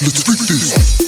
Let's freak this.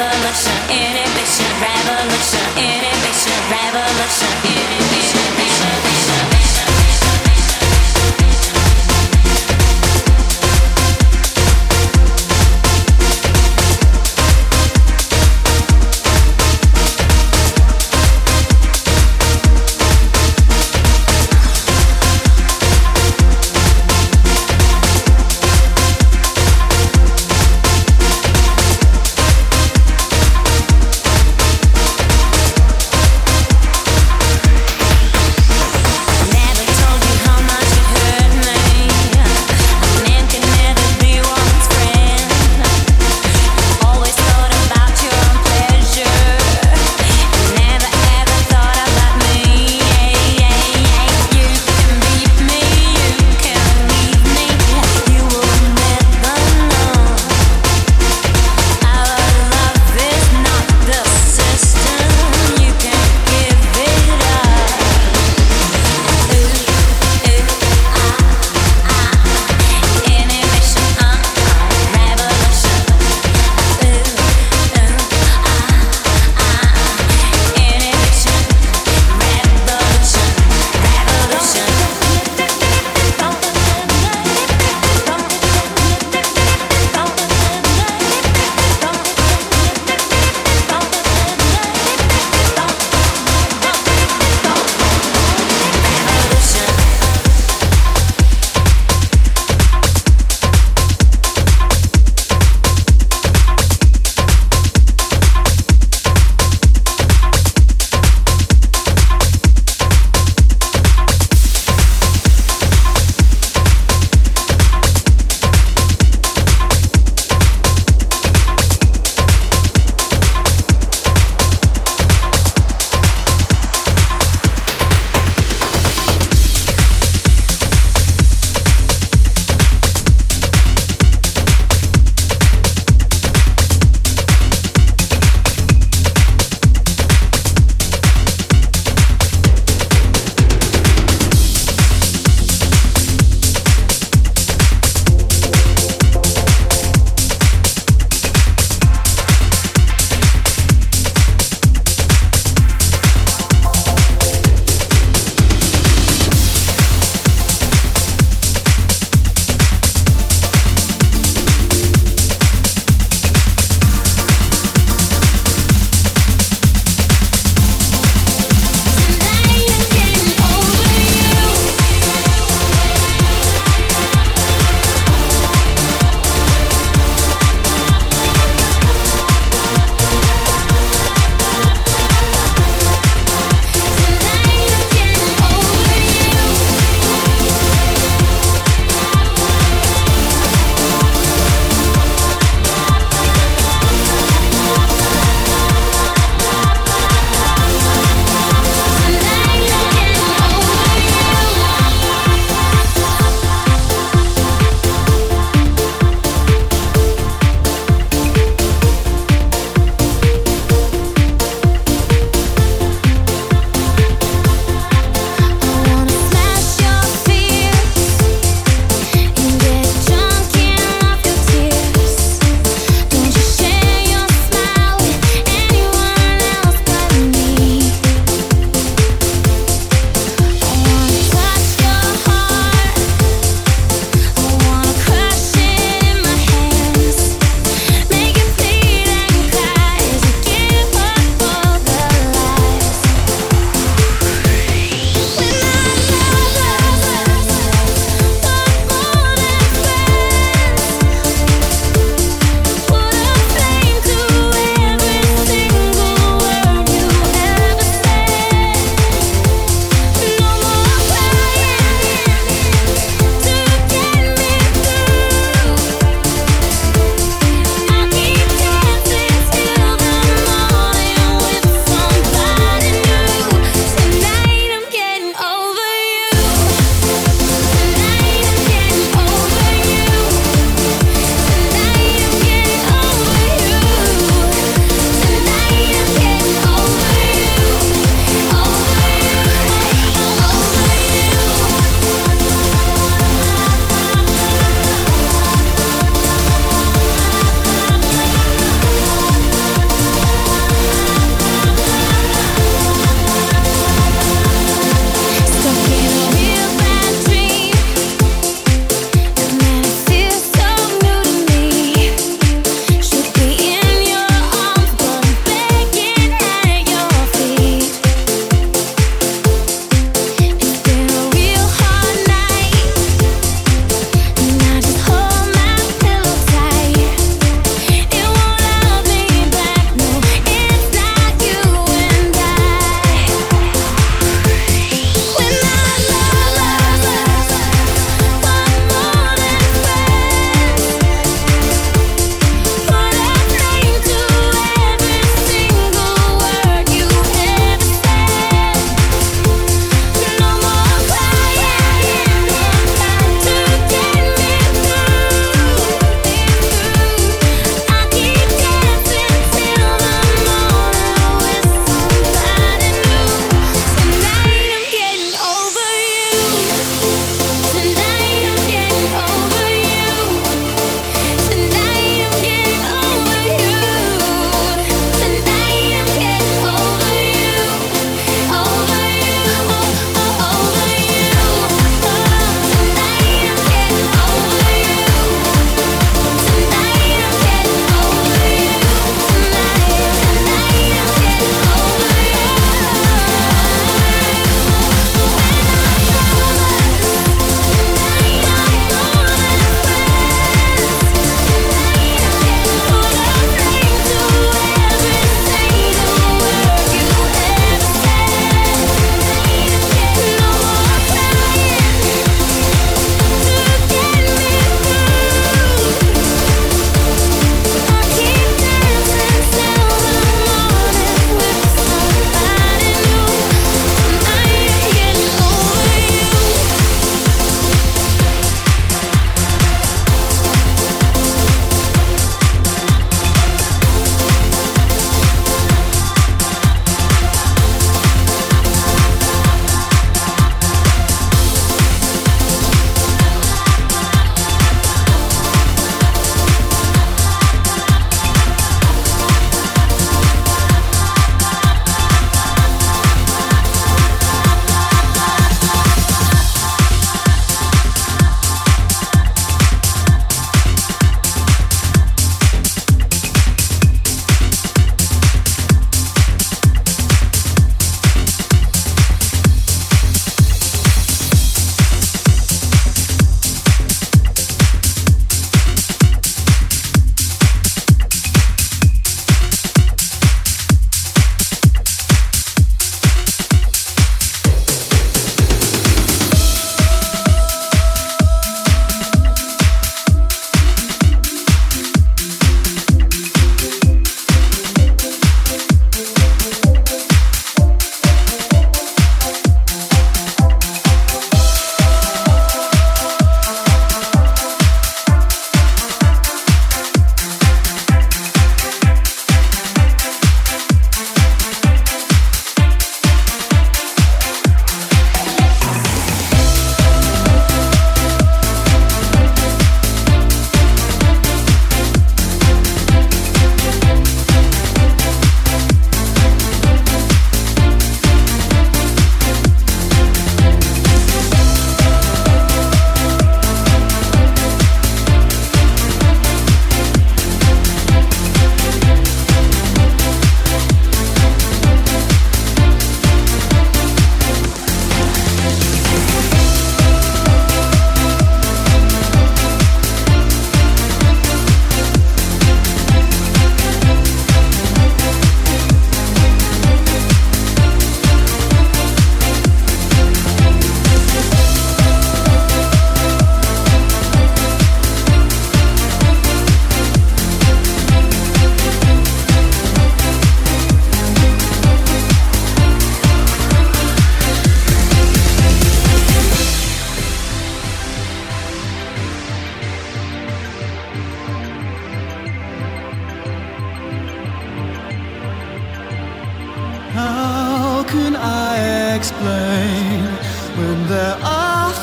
revolution, innovation, revolution, innovation, revolution, innovation, revolution.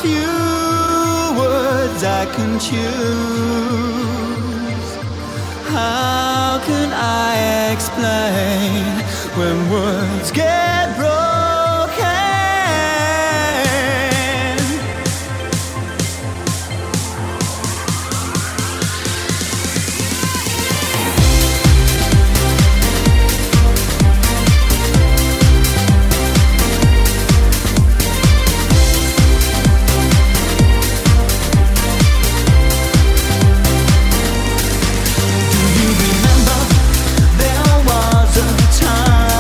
few words I can choose. How can I explain when words get broken? Do you remember there was a time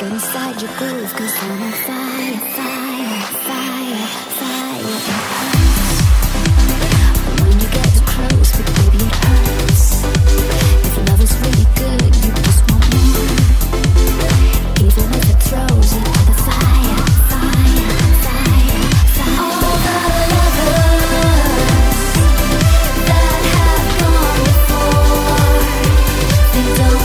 Get inside your groove, 'cause I'm on fire, fire, fire, fire. When you get too close, but baby it hurts. If love is really good, you just want more. Even if it throws you out of fire, fire, fire, fire. All the lovers that have gone before, they don't.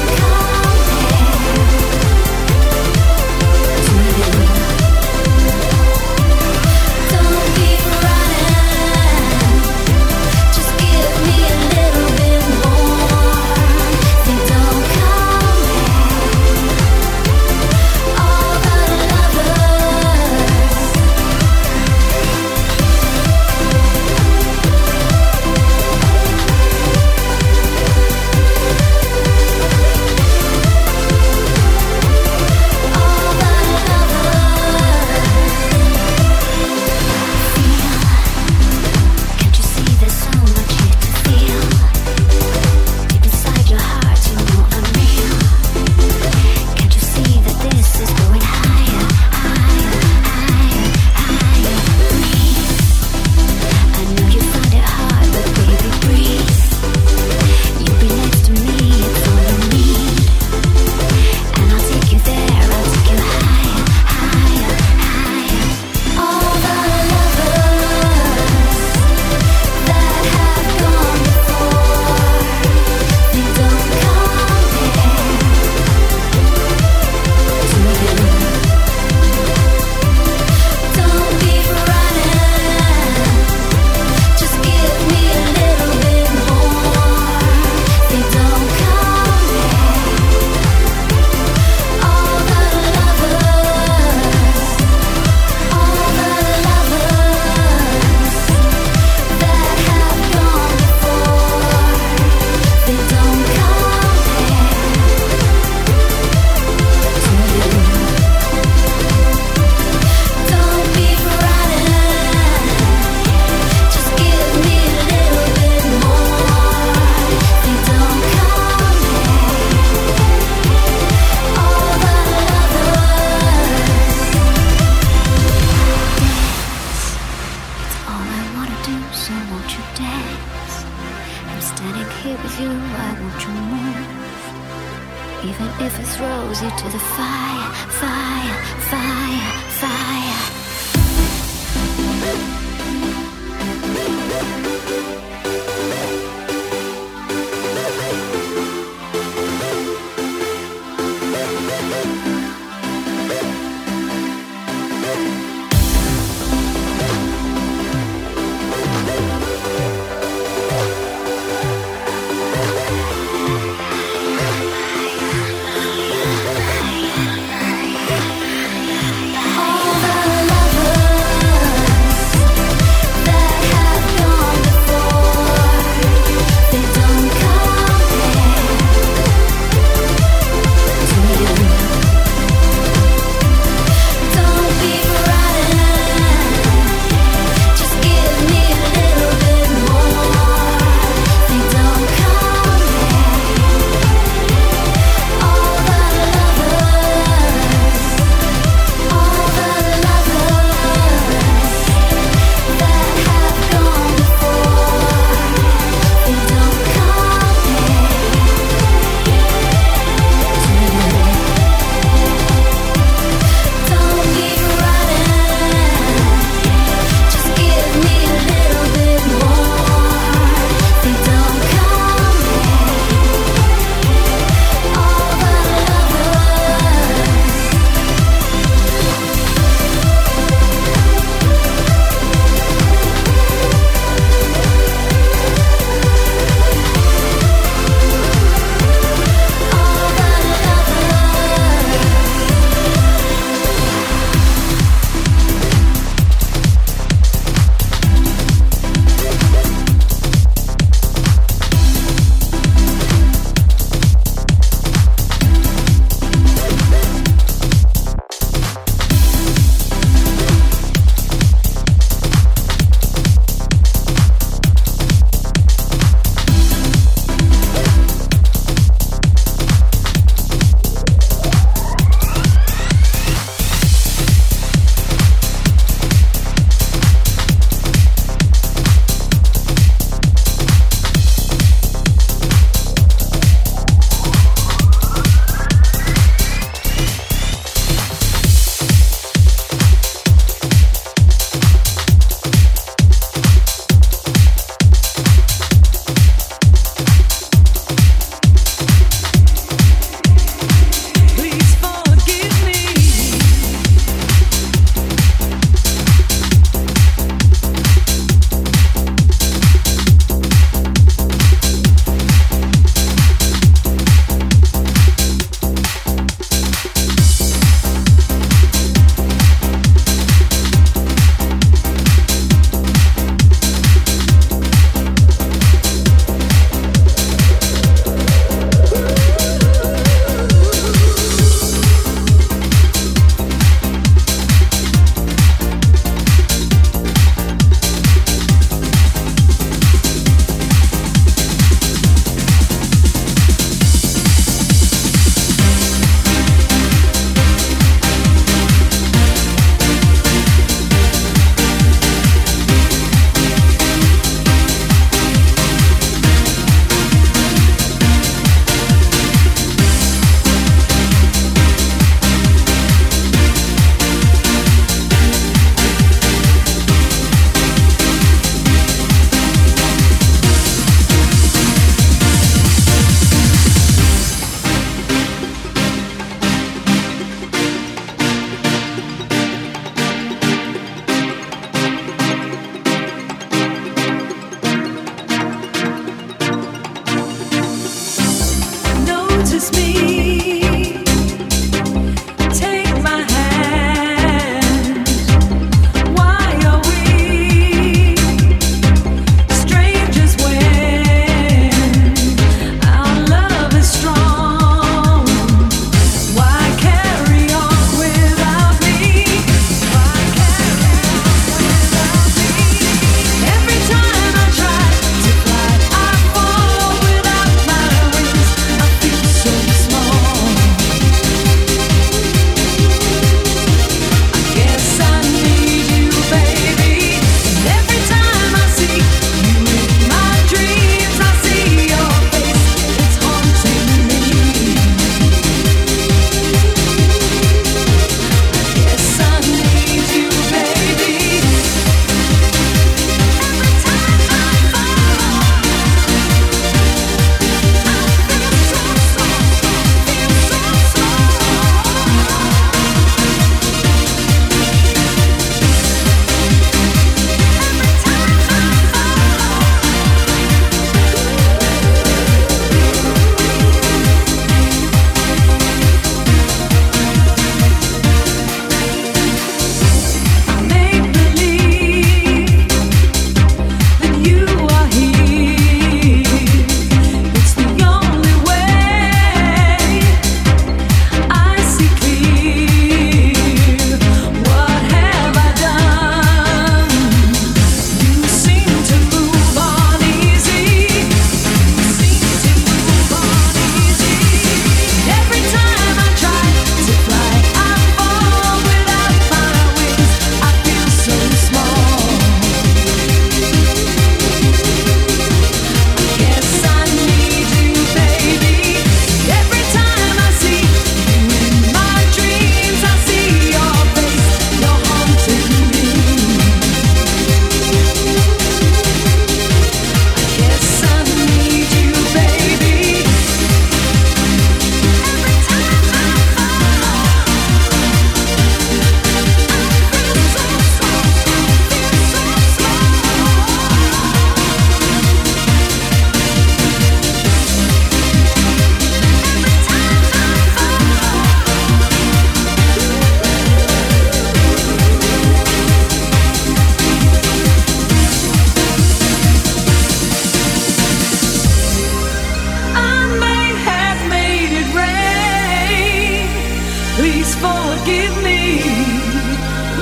Please forgive me.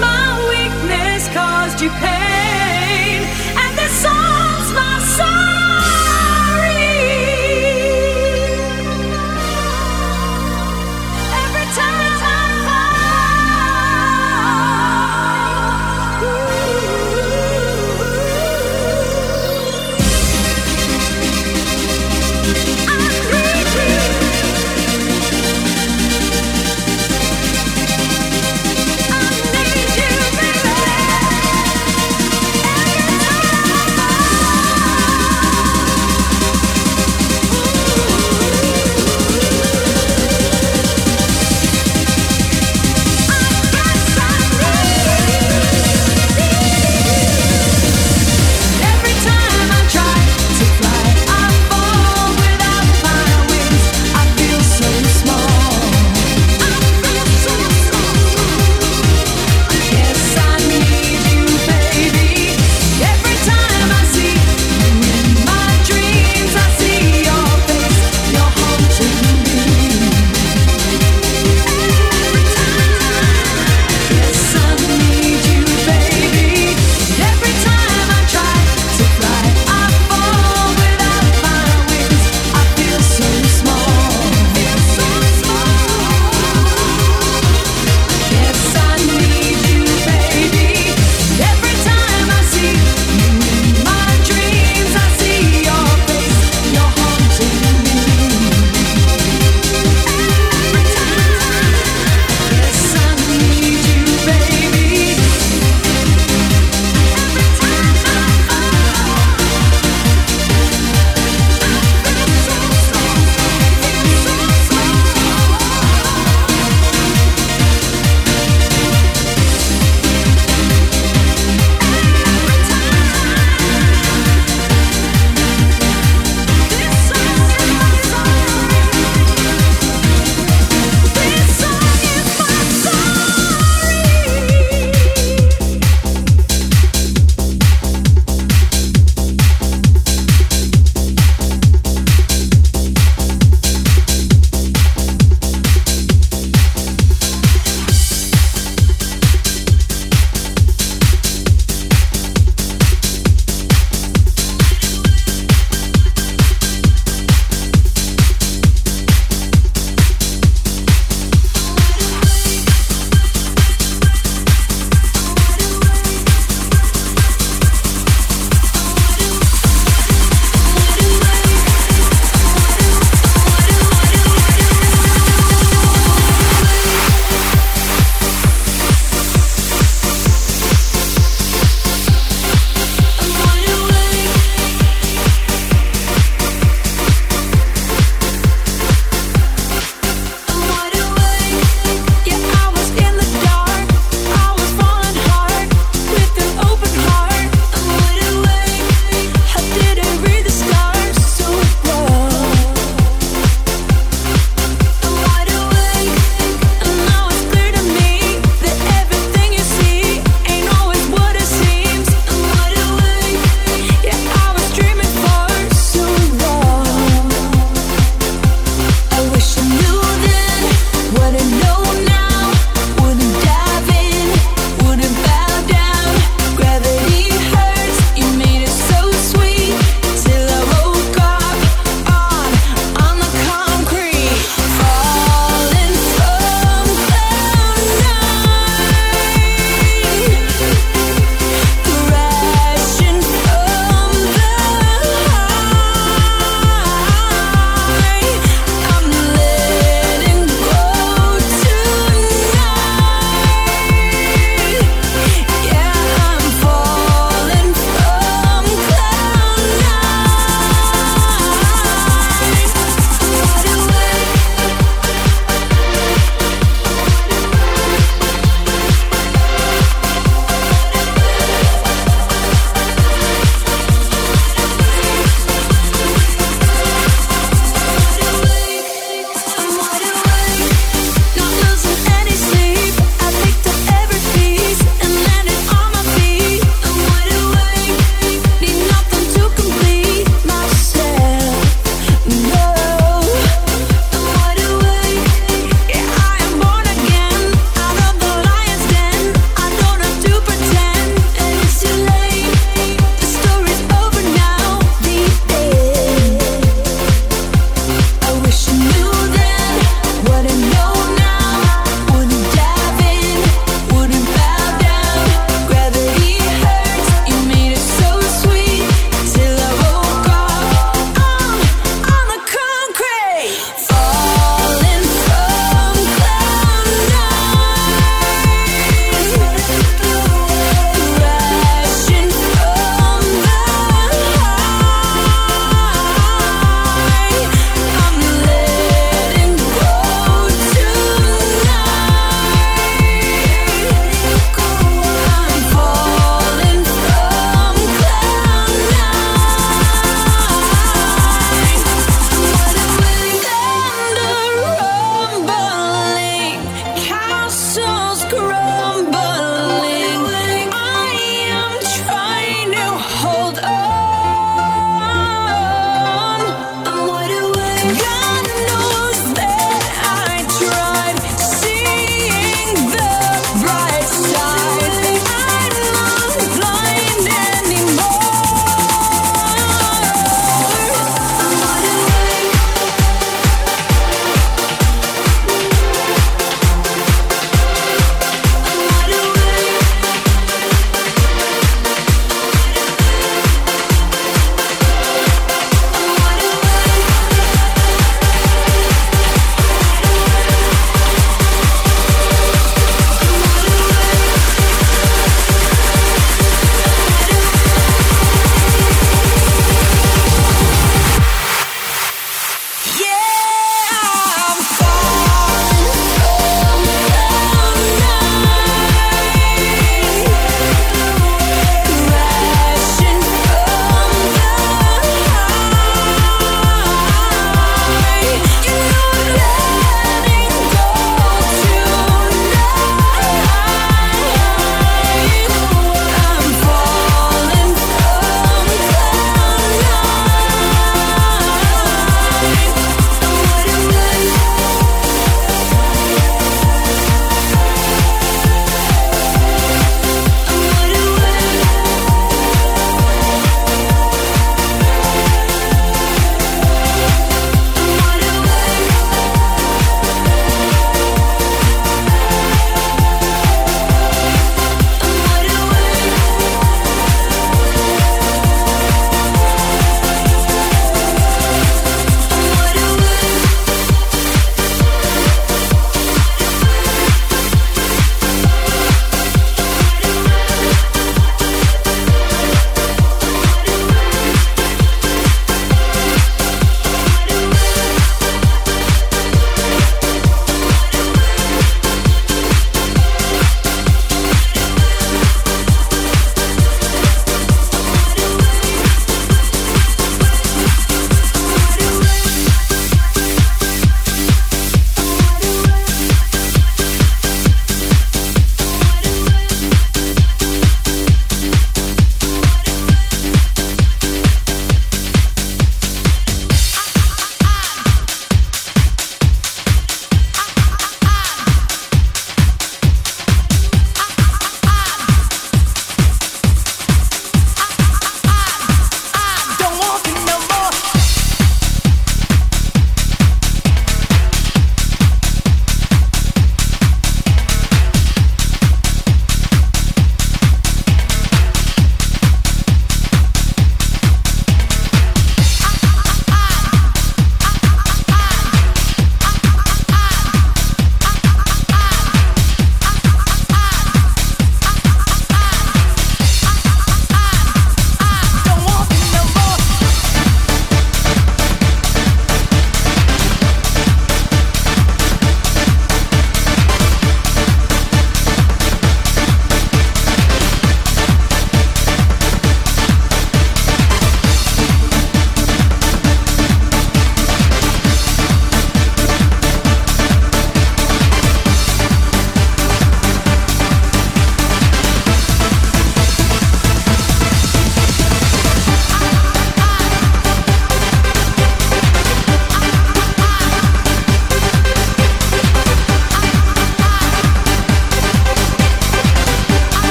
My weakness caused you pain, and this song's my sorry. Every time I fall, I hate you.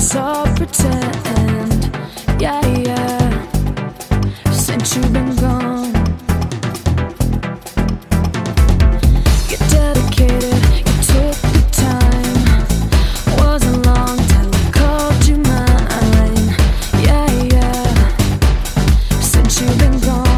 it's all pretend. Yeah, yeah. Since you've been gone, get dedicated. You took the time. Wasn't long till I called you mine. Yeah, yeah. Since you've been gone.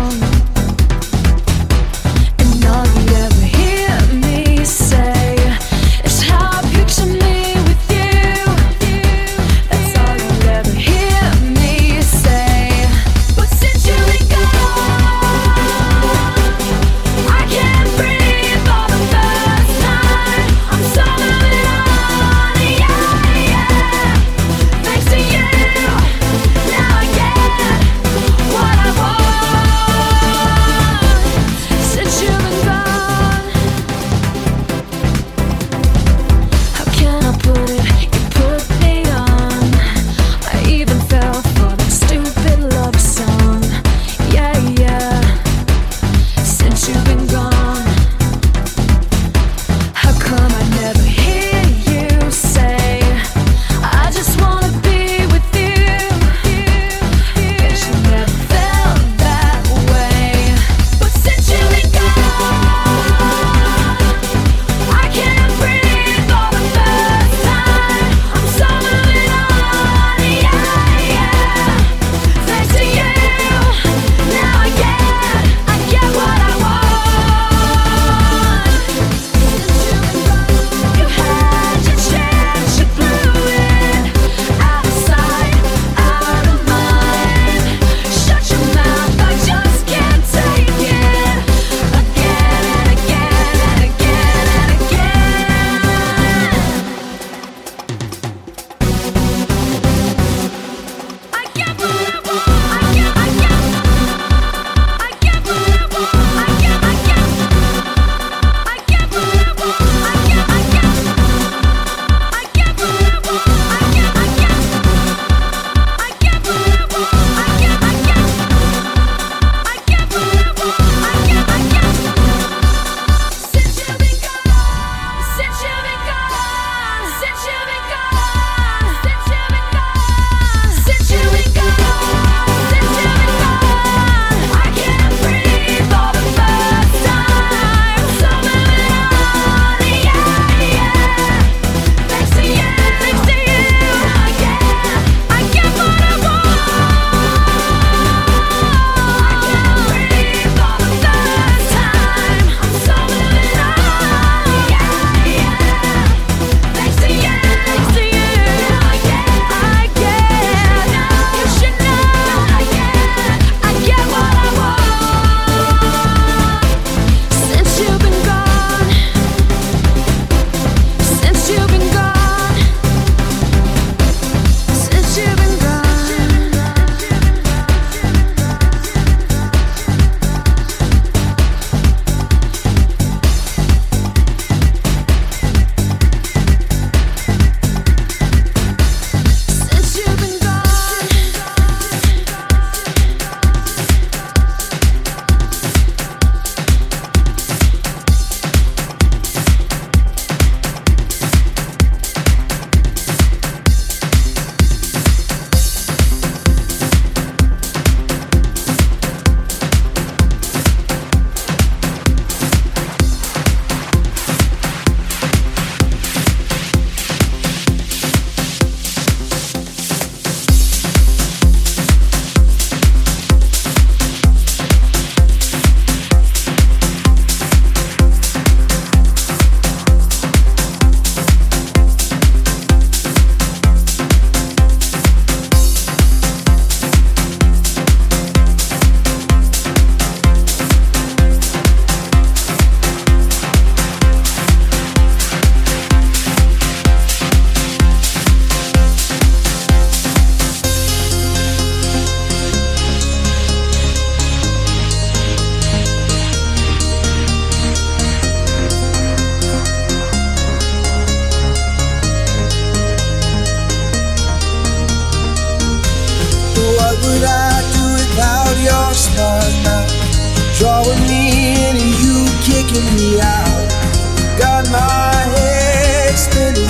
Got my head spinning,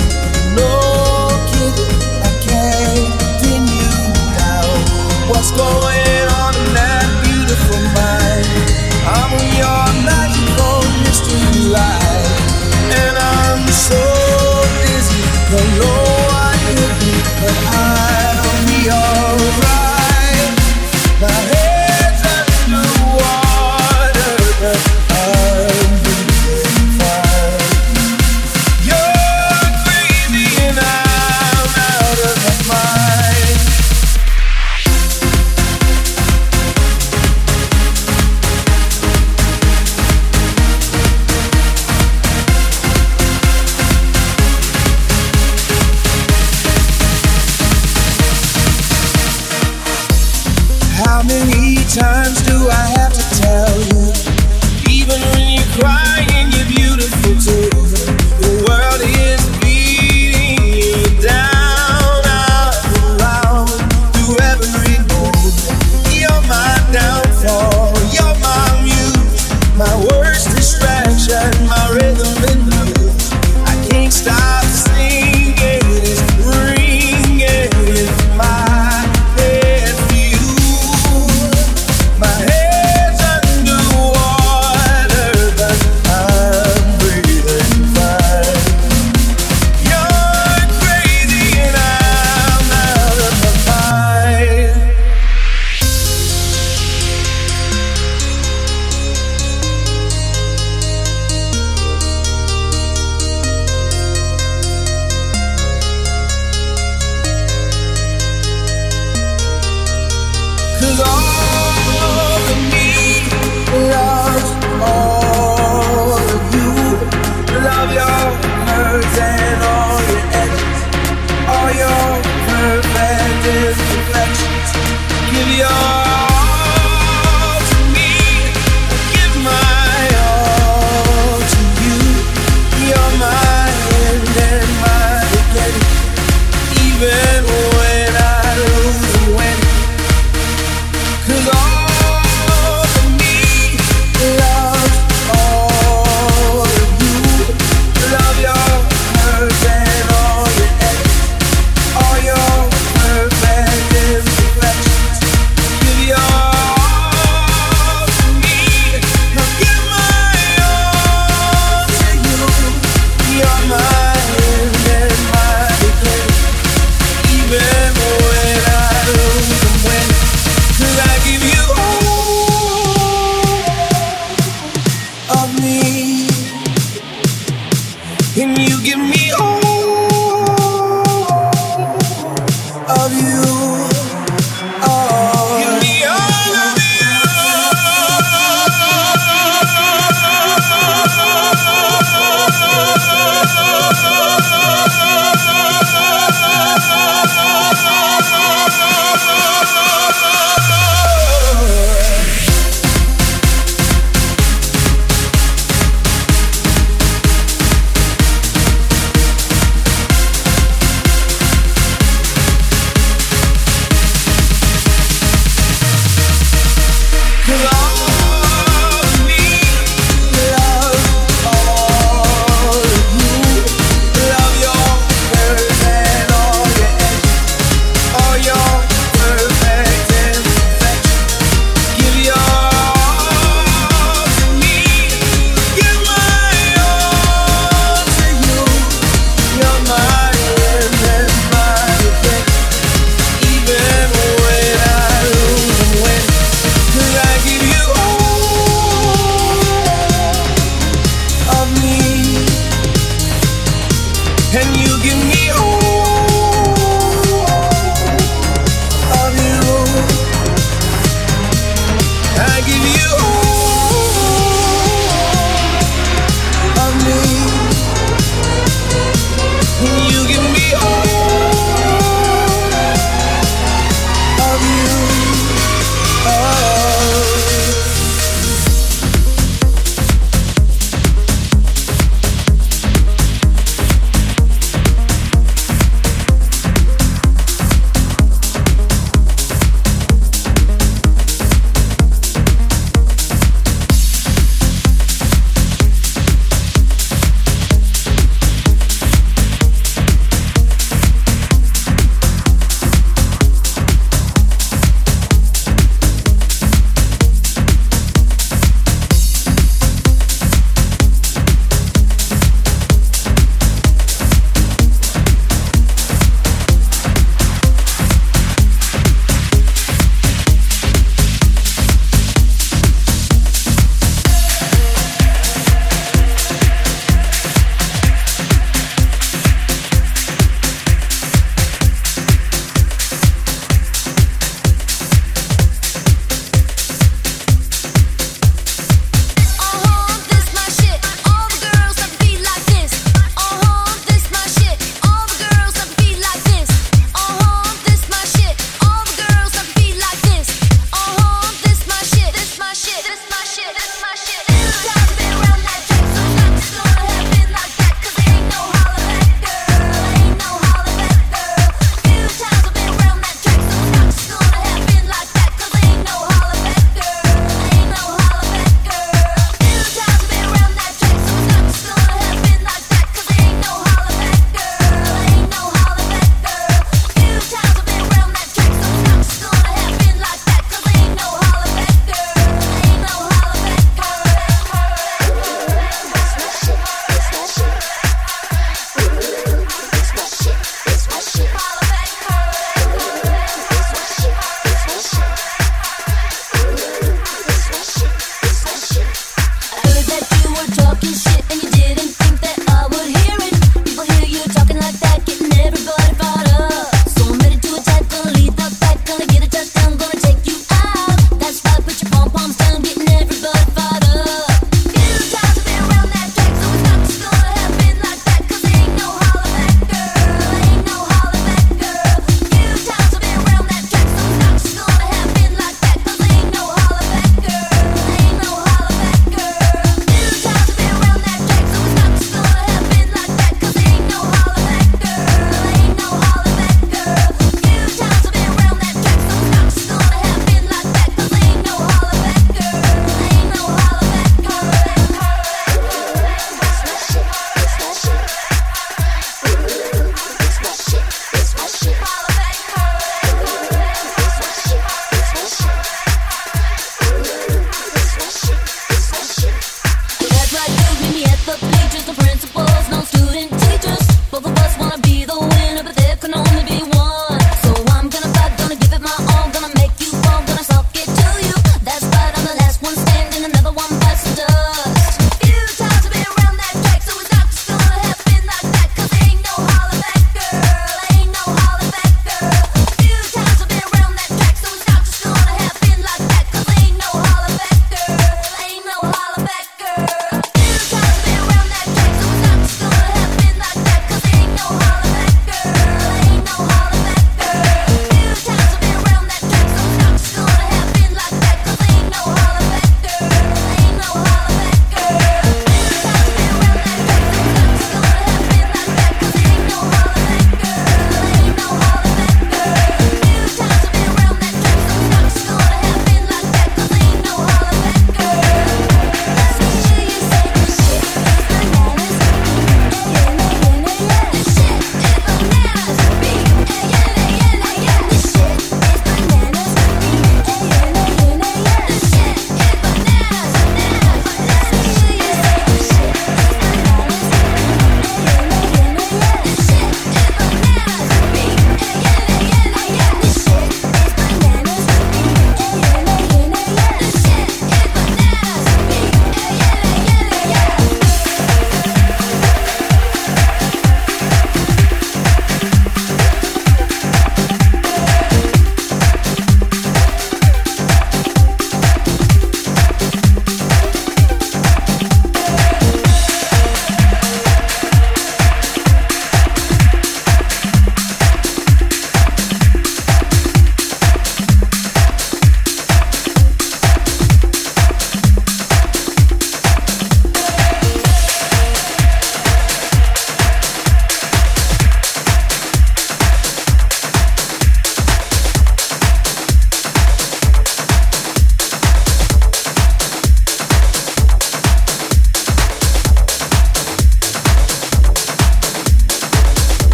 no kidding, I can't. How many times do I have to tell you? Even when you're crying, you're beautiful too. The world is beating you down, out around, through every move. You're my downfall, you're my muse, my worst distraction, my rhythm and blues. I can't stop singing, it's ringing in my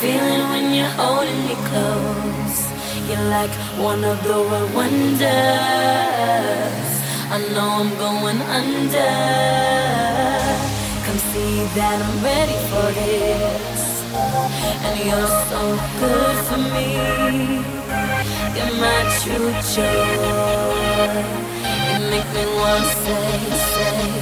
feeling when you're holding me close. You're like one of the world wonders. I know I'm going under. Come see that I'm ready for this, and you're so good for me. You're my true joy. You make me want to say.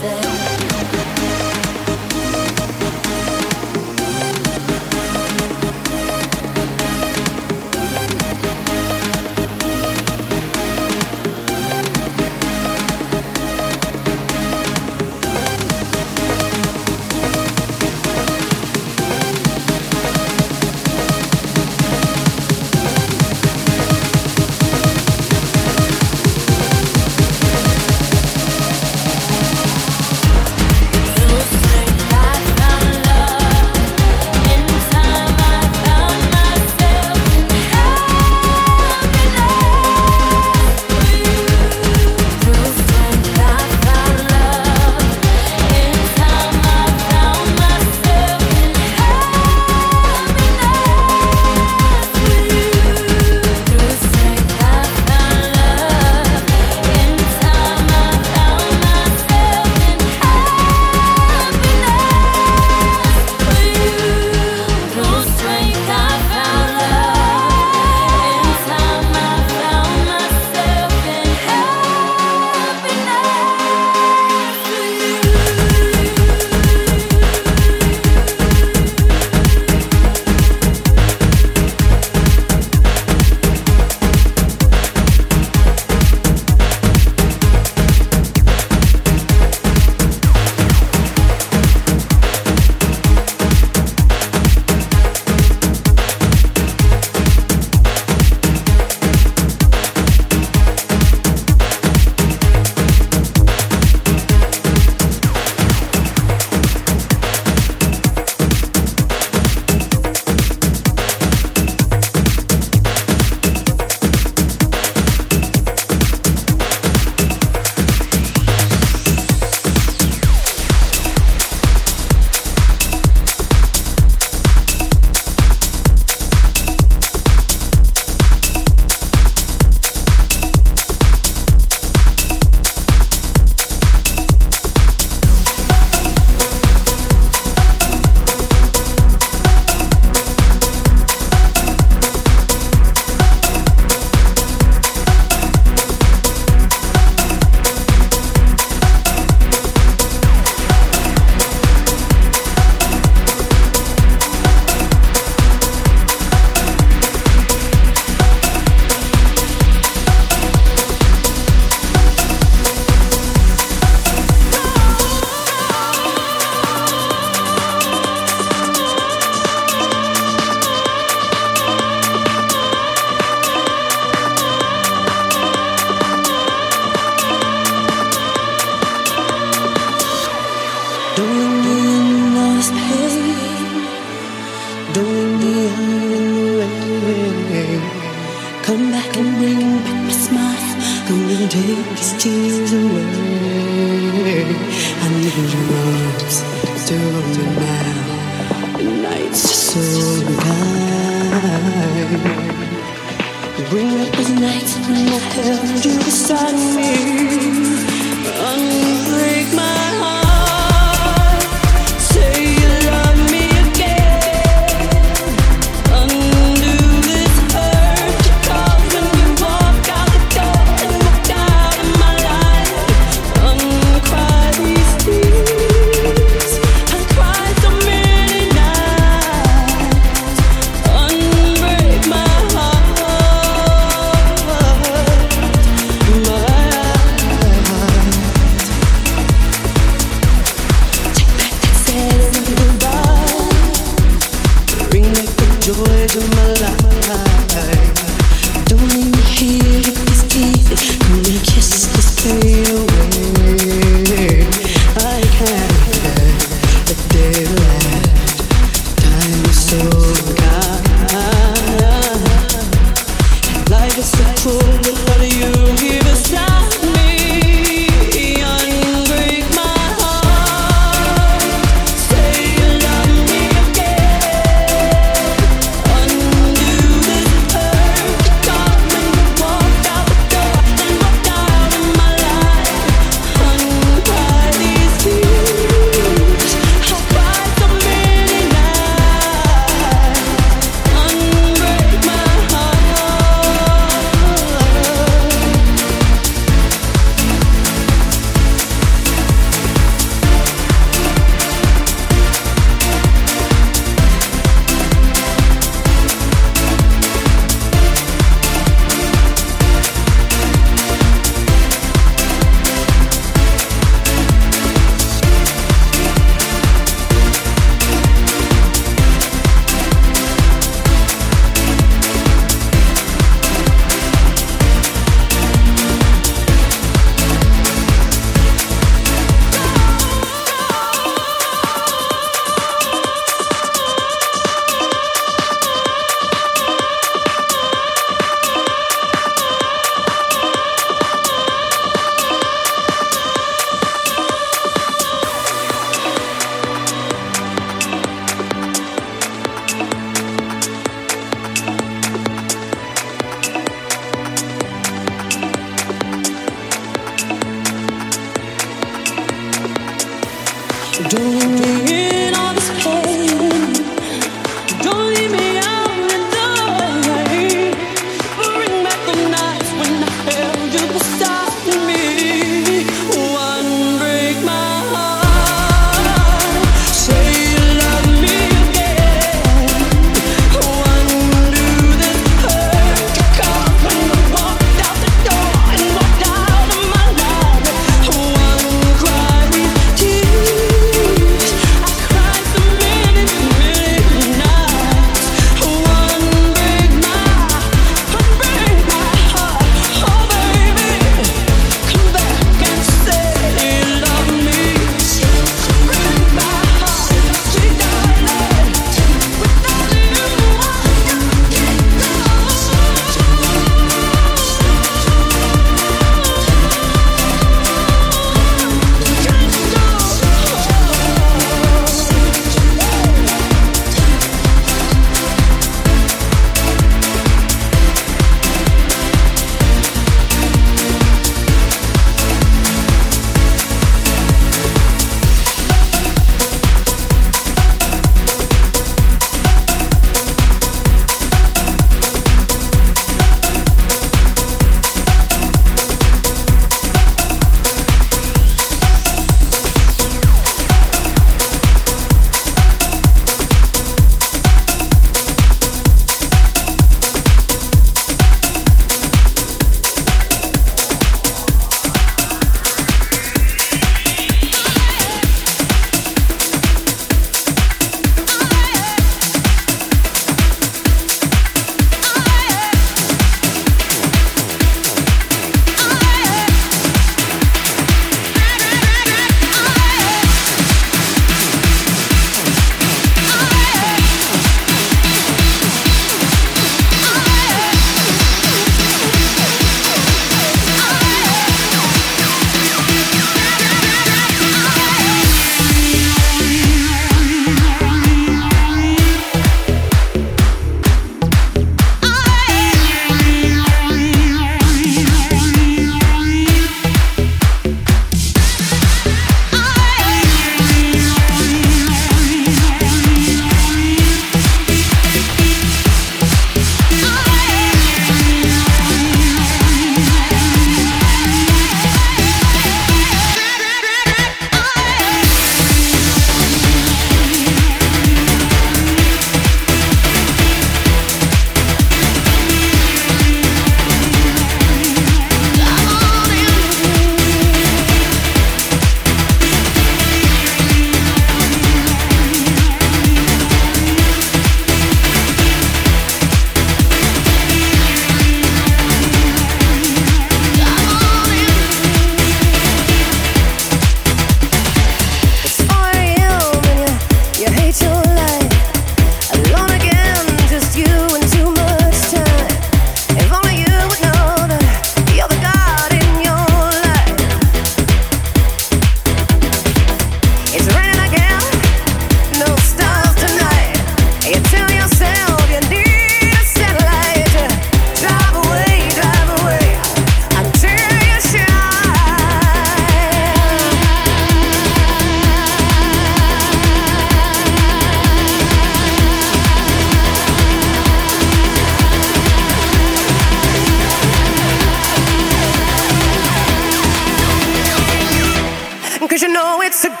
'Cause you know it's a great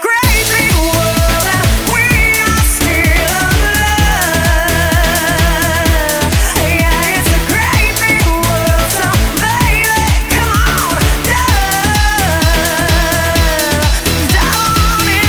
big world and we are still alive. Yeah, it's a great big world, so baby, come on down in me.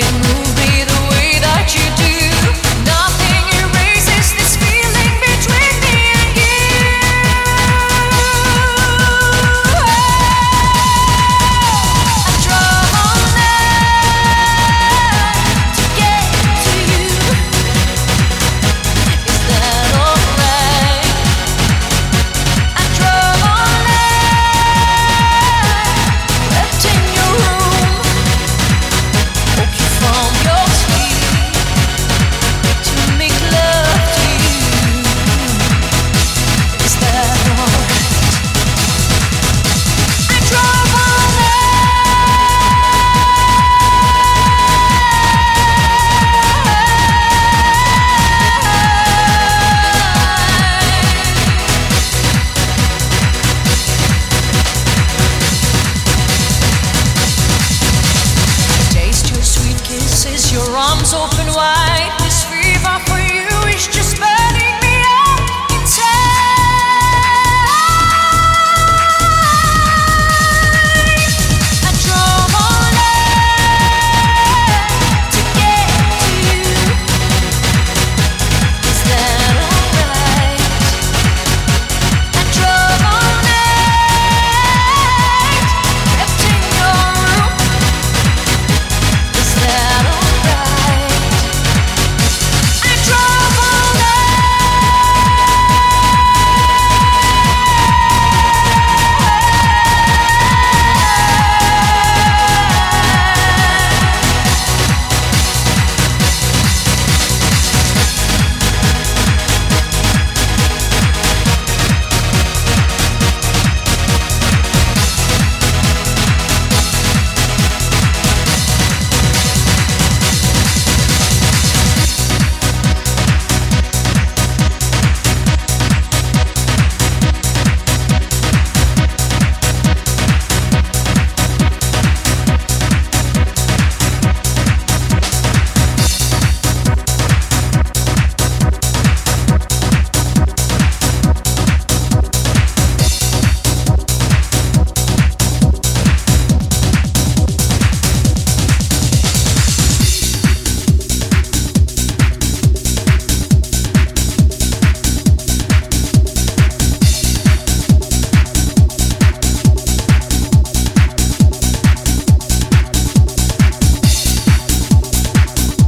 can move me the way that you do. Nothing erases this feeling between me and you. I draw all night to get to you. Is that alright? I draw all night, left in your room, walking from your sleep to make love to you. Is that alright? I drove all night. Taste your sweet kisses, your arms open wide. This fever for you is just burning me up inside. I drove all night to get to you. Is that alright? I drove all night, left in your room. Is that alright? I drove all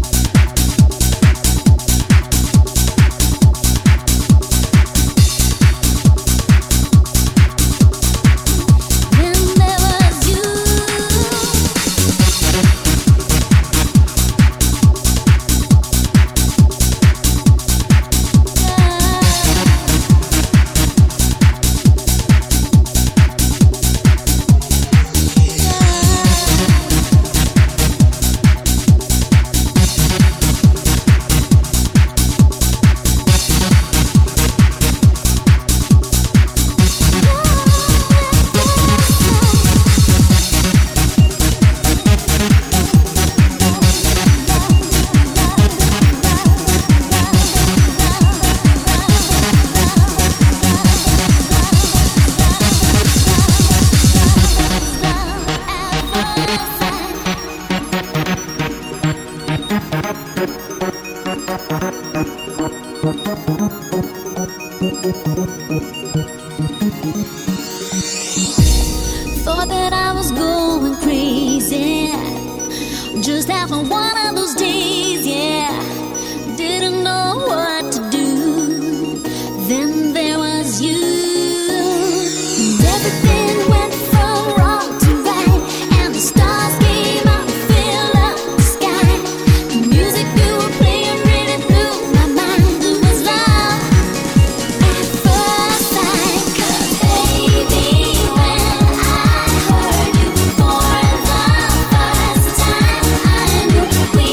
When there was you, thought that I was going crazy. Just having one of those days, yeah. Didn't know what to do. Then there was you. And everything went from wrong to right. And the stars came out and filled up the sky. The music you were playing really blew my mind. It was love at first sight. 'Cause baby, when I heard you for the first time, I knew we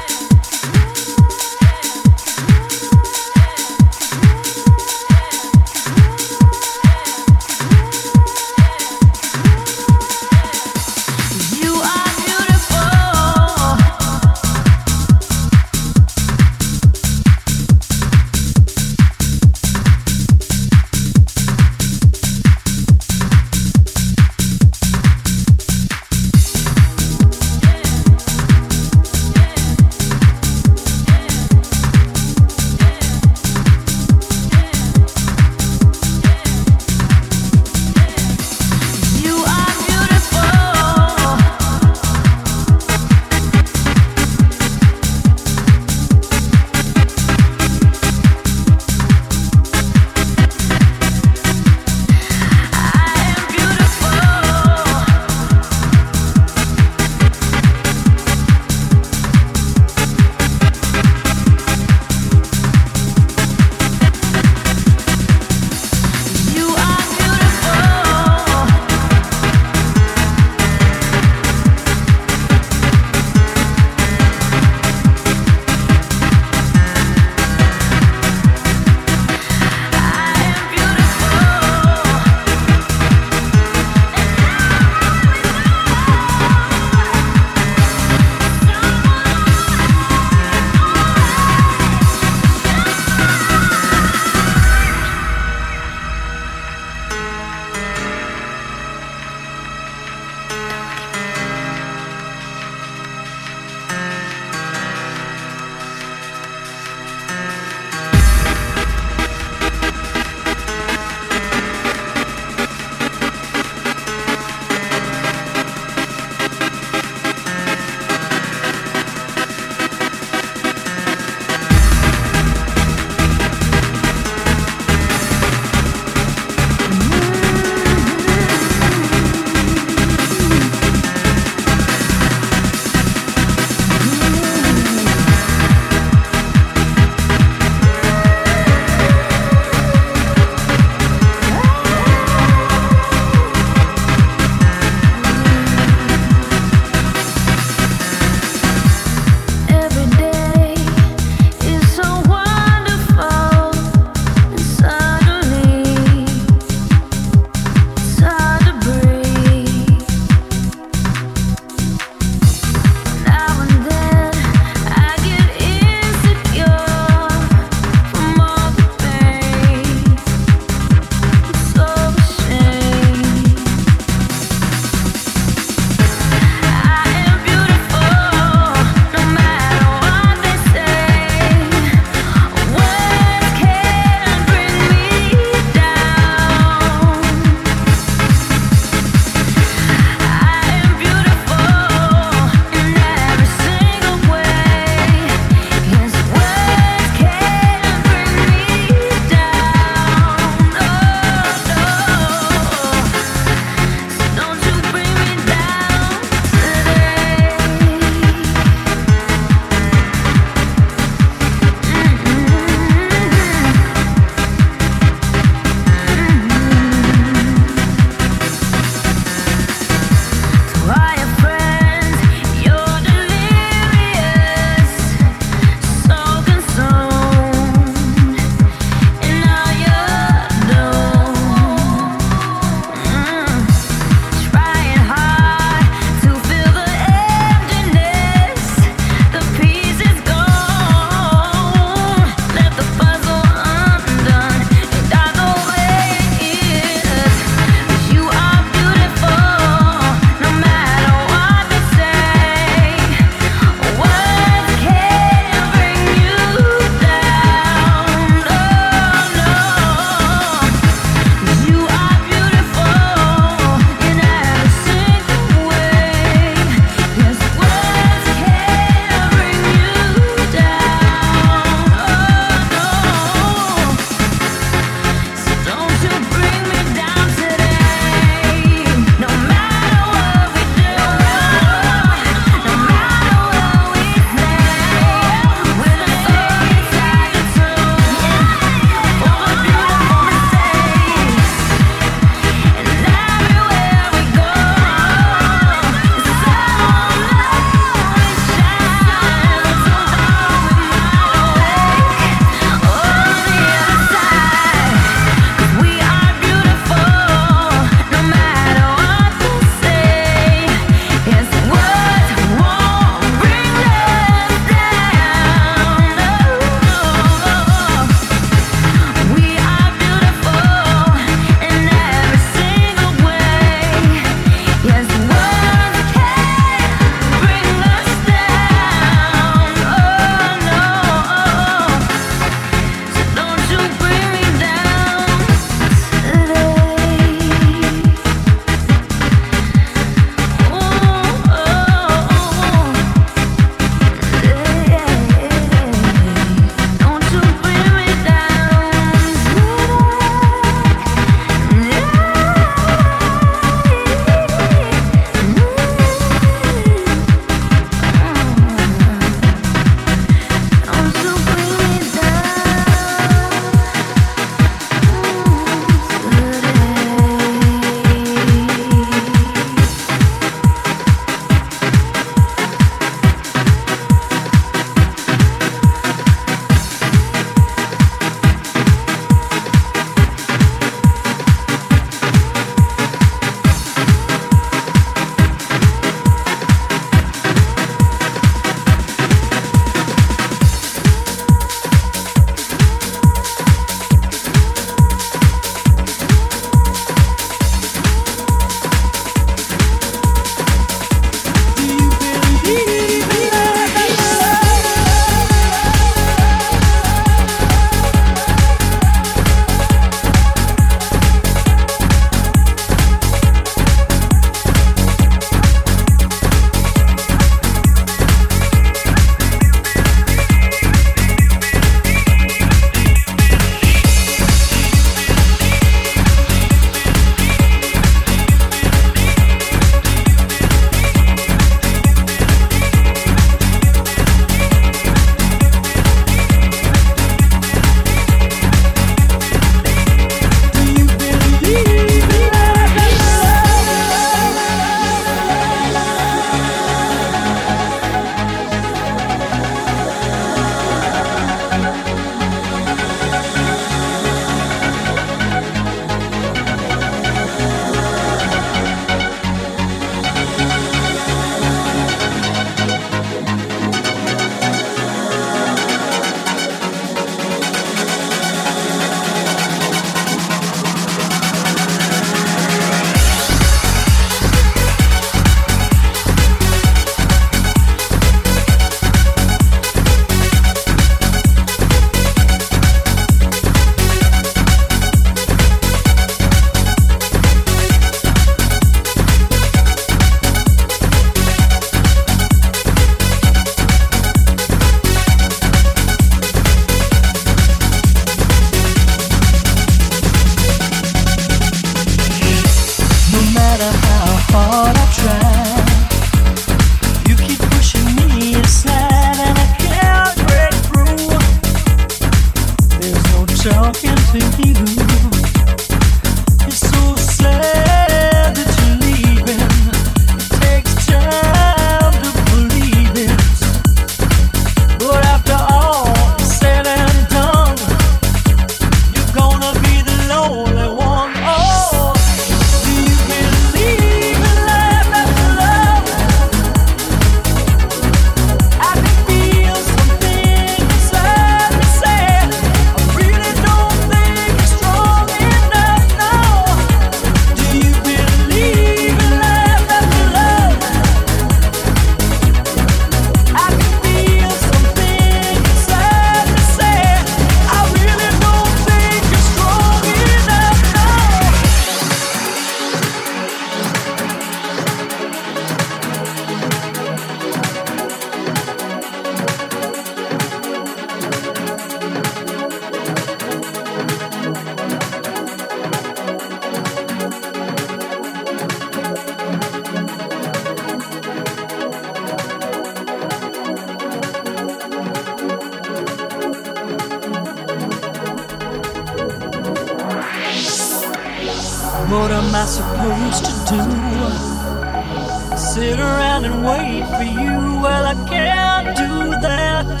am I supposed to do? Sit around and wait for you? Well, I can't do that.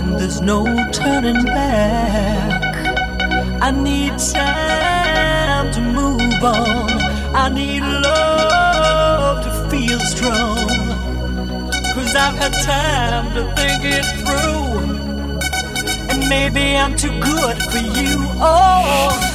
And there's no turning back. I need time to move on. I need love to feel strong. 'Cause I've had time to think it through. And maybe I'm too good for you. Oh,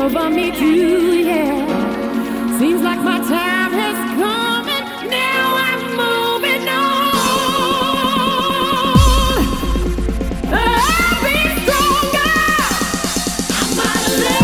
over me too, yeah. Seems like my time has come and now I'm moving on. I'll be stronger. I'm out of love.